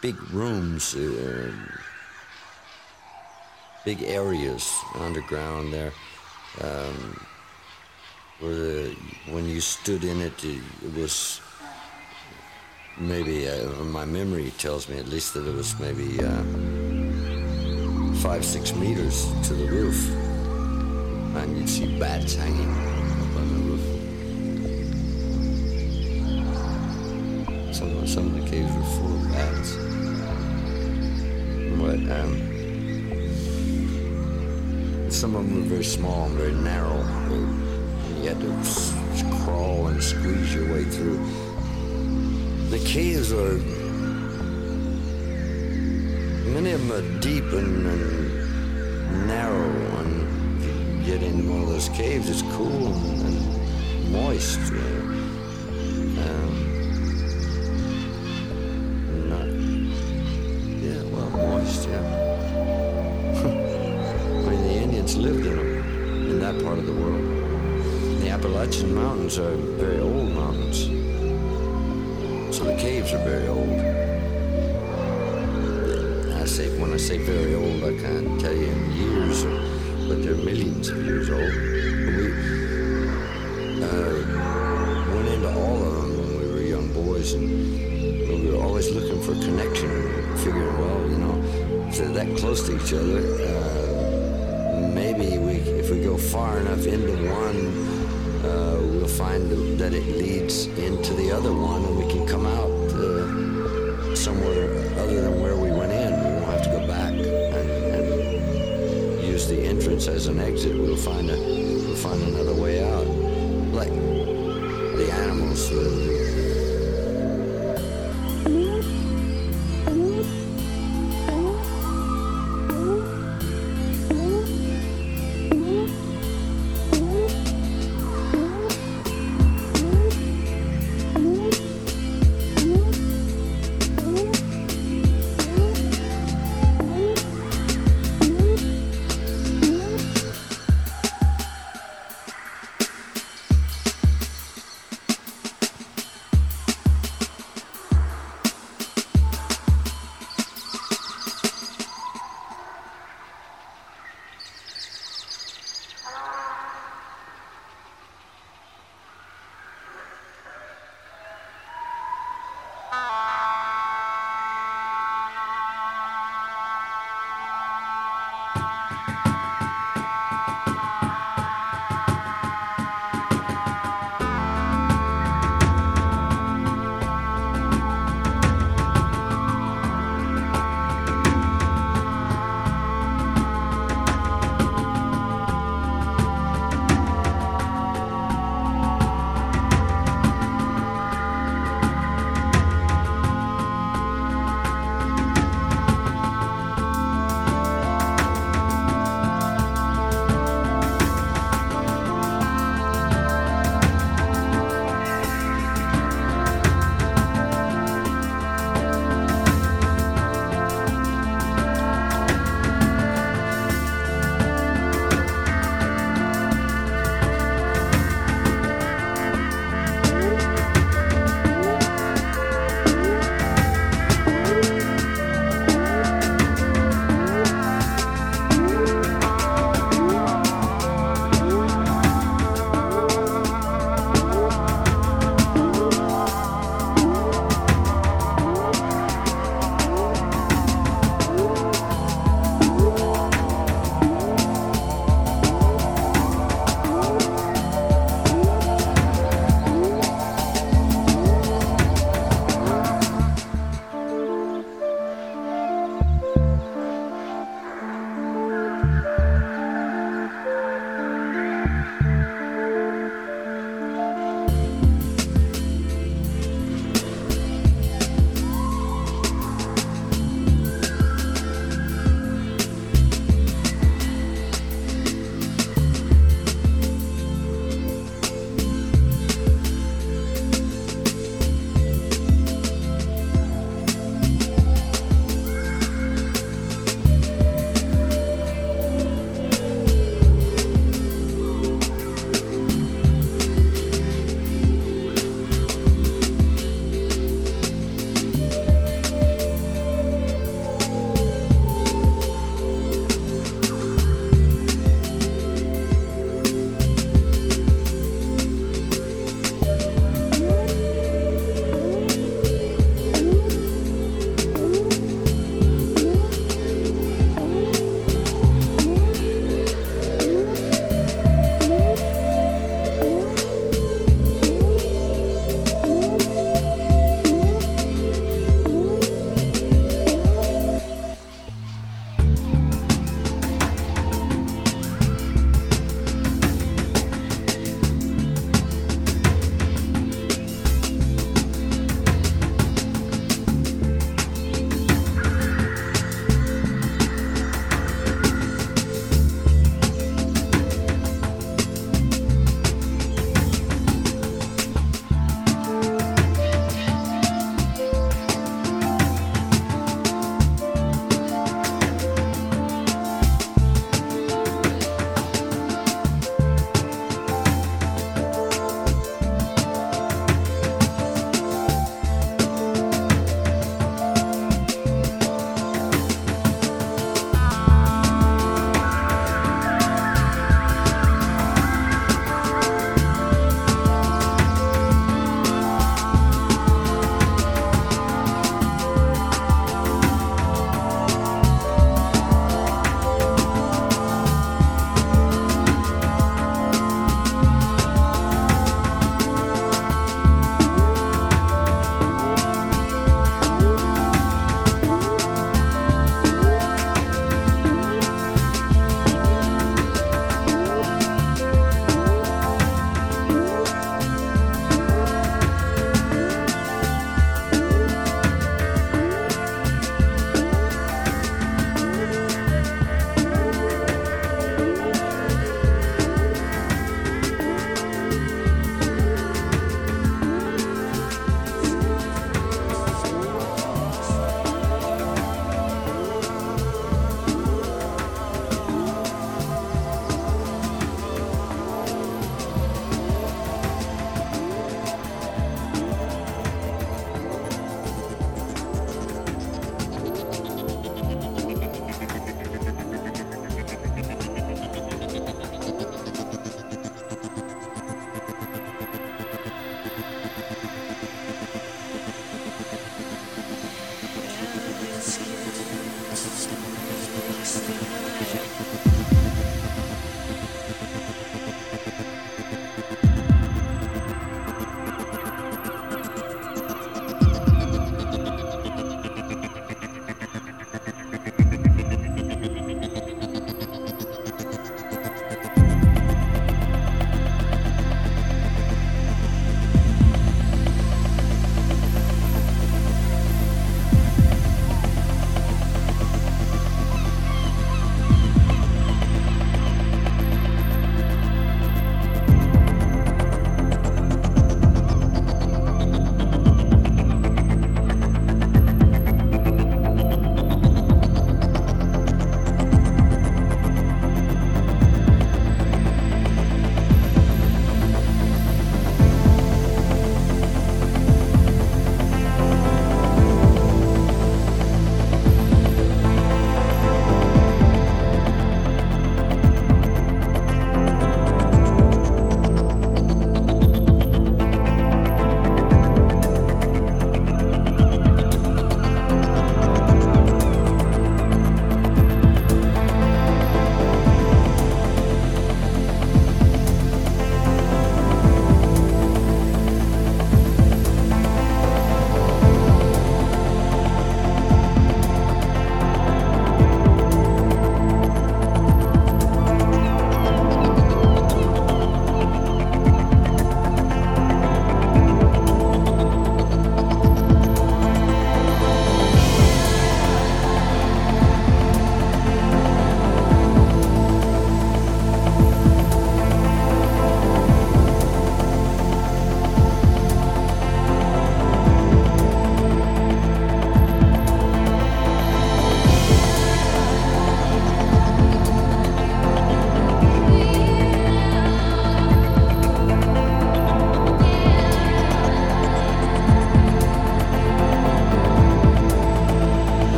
big rooms, big areas underground there. Where when you stood in it, it was maybe, my memory tells me at least that it was maybe 5-6 meters to the roof, and you'd see bats hanging up on the roof. Some of the caves were full of bats. But some of them were very small and very narrow. You had to crawl and squeeze your way through. The caves are, many of them are deep and narrow, and if you get into one of those caves, it's cool and moist. Moist, yeah. I mean, the Indians lived in them, in that part of the world. The Appalachian Mountains are very old mountains, so the caves are very old. When I say very old, I can't tell you in years, but they're millions of years old. We went into all of them when we were young boys, and we were always looking for connection, figuring, well, you know, if they're that close to each other, maybe if we go far enough into one, we'll find that it leads into the other one, and we can come out somewhere other than where we went in. The entrance as an exit, we'll find another way out, like the animals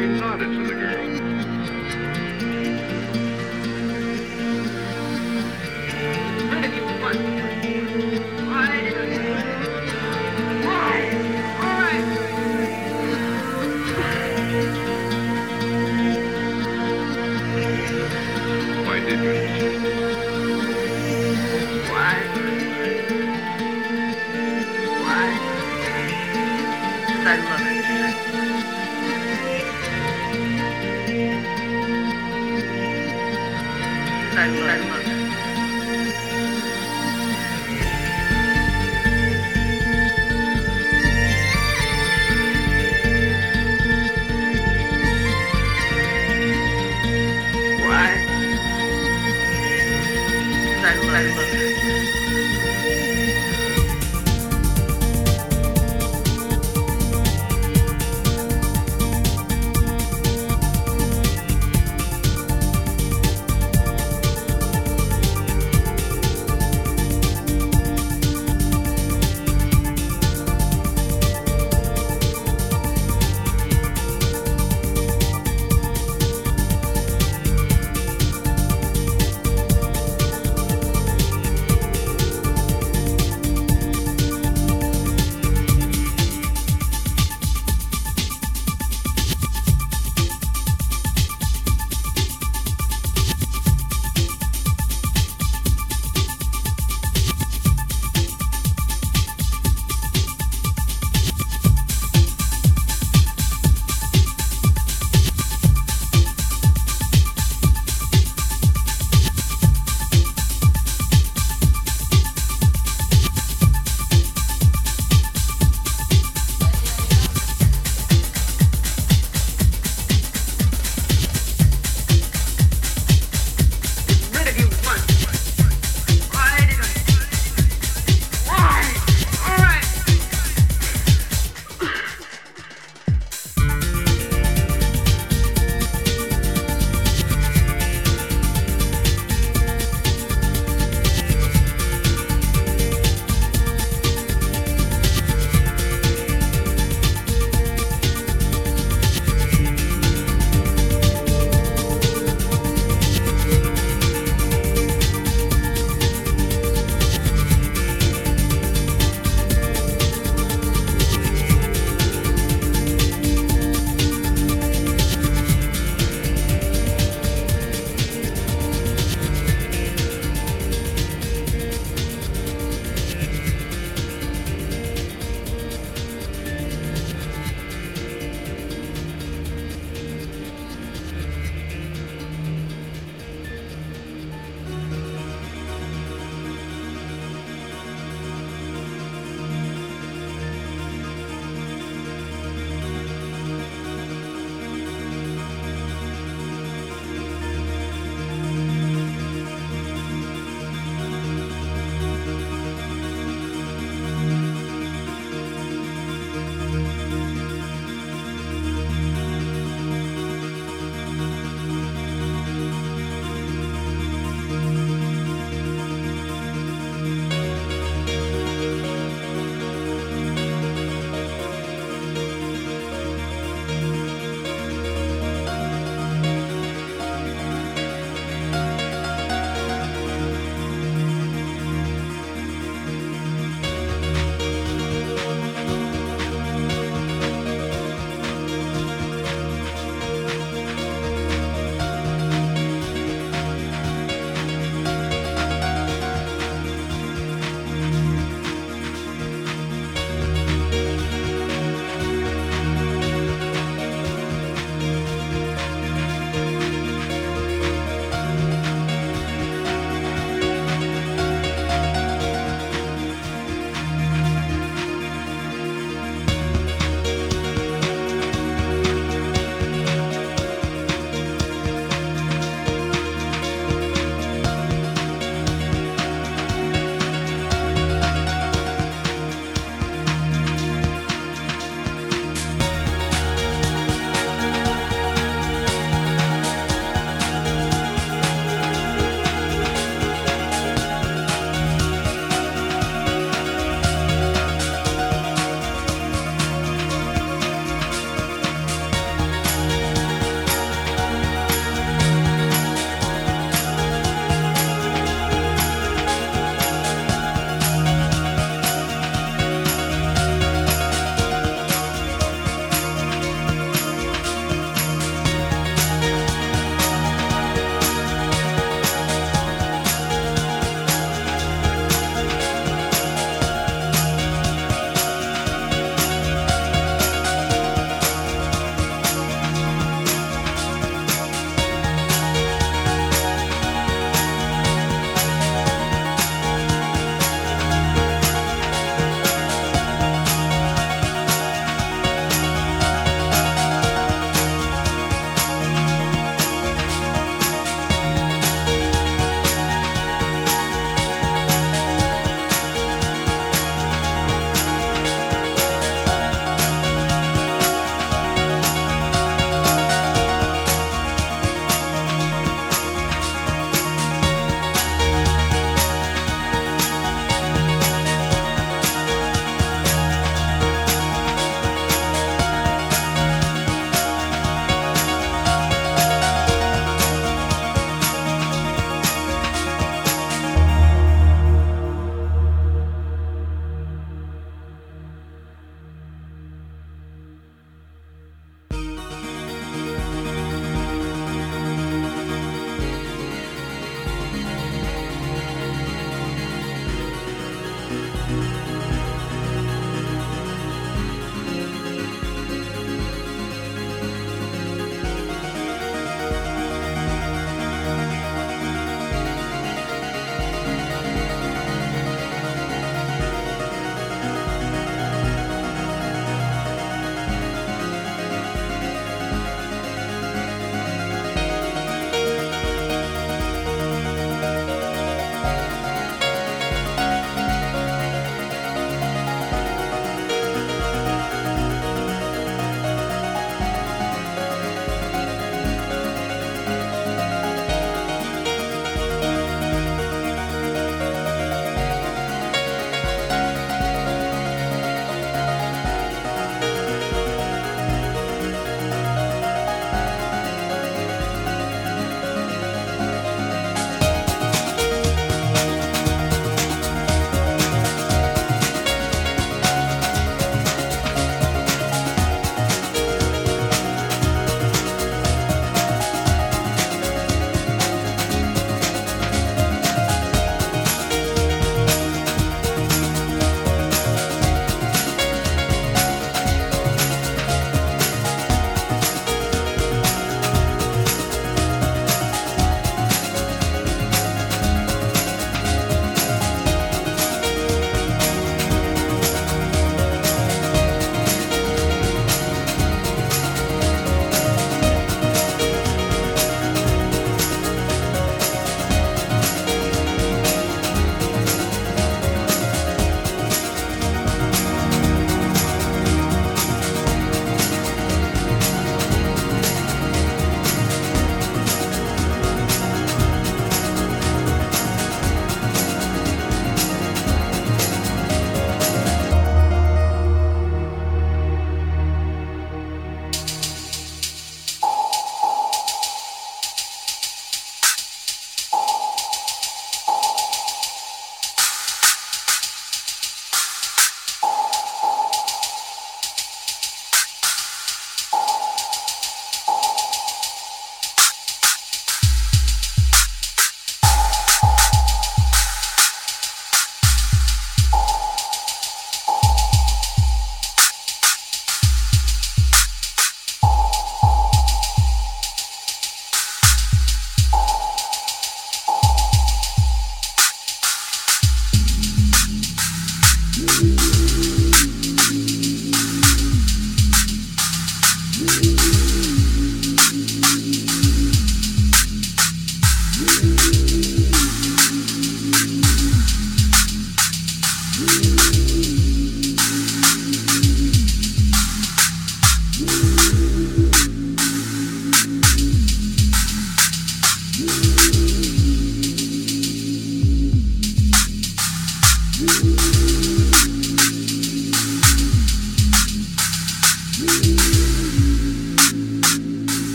He nodded to the girl.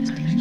Majesty.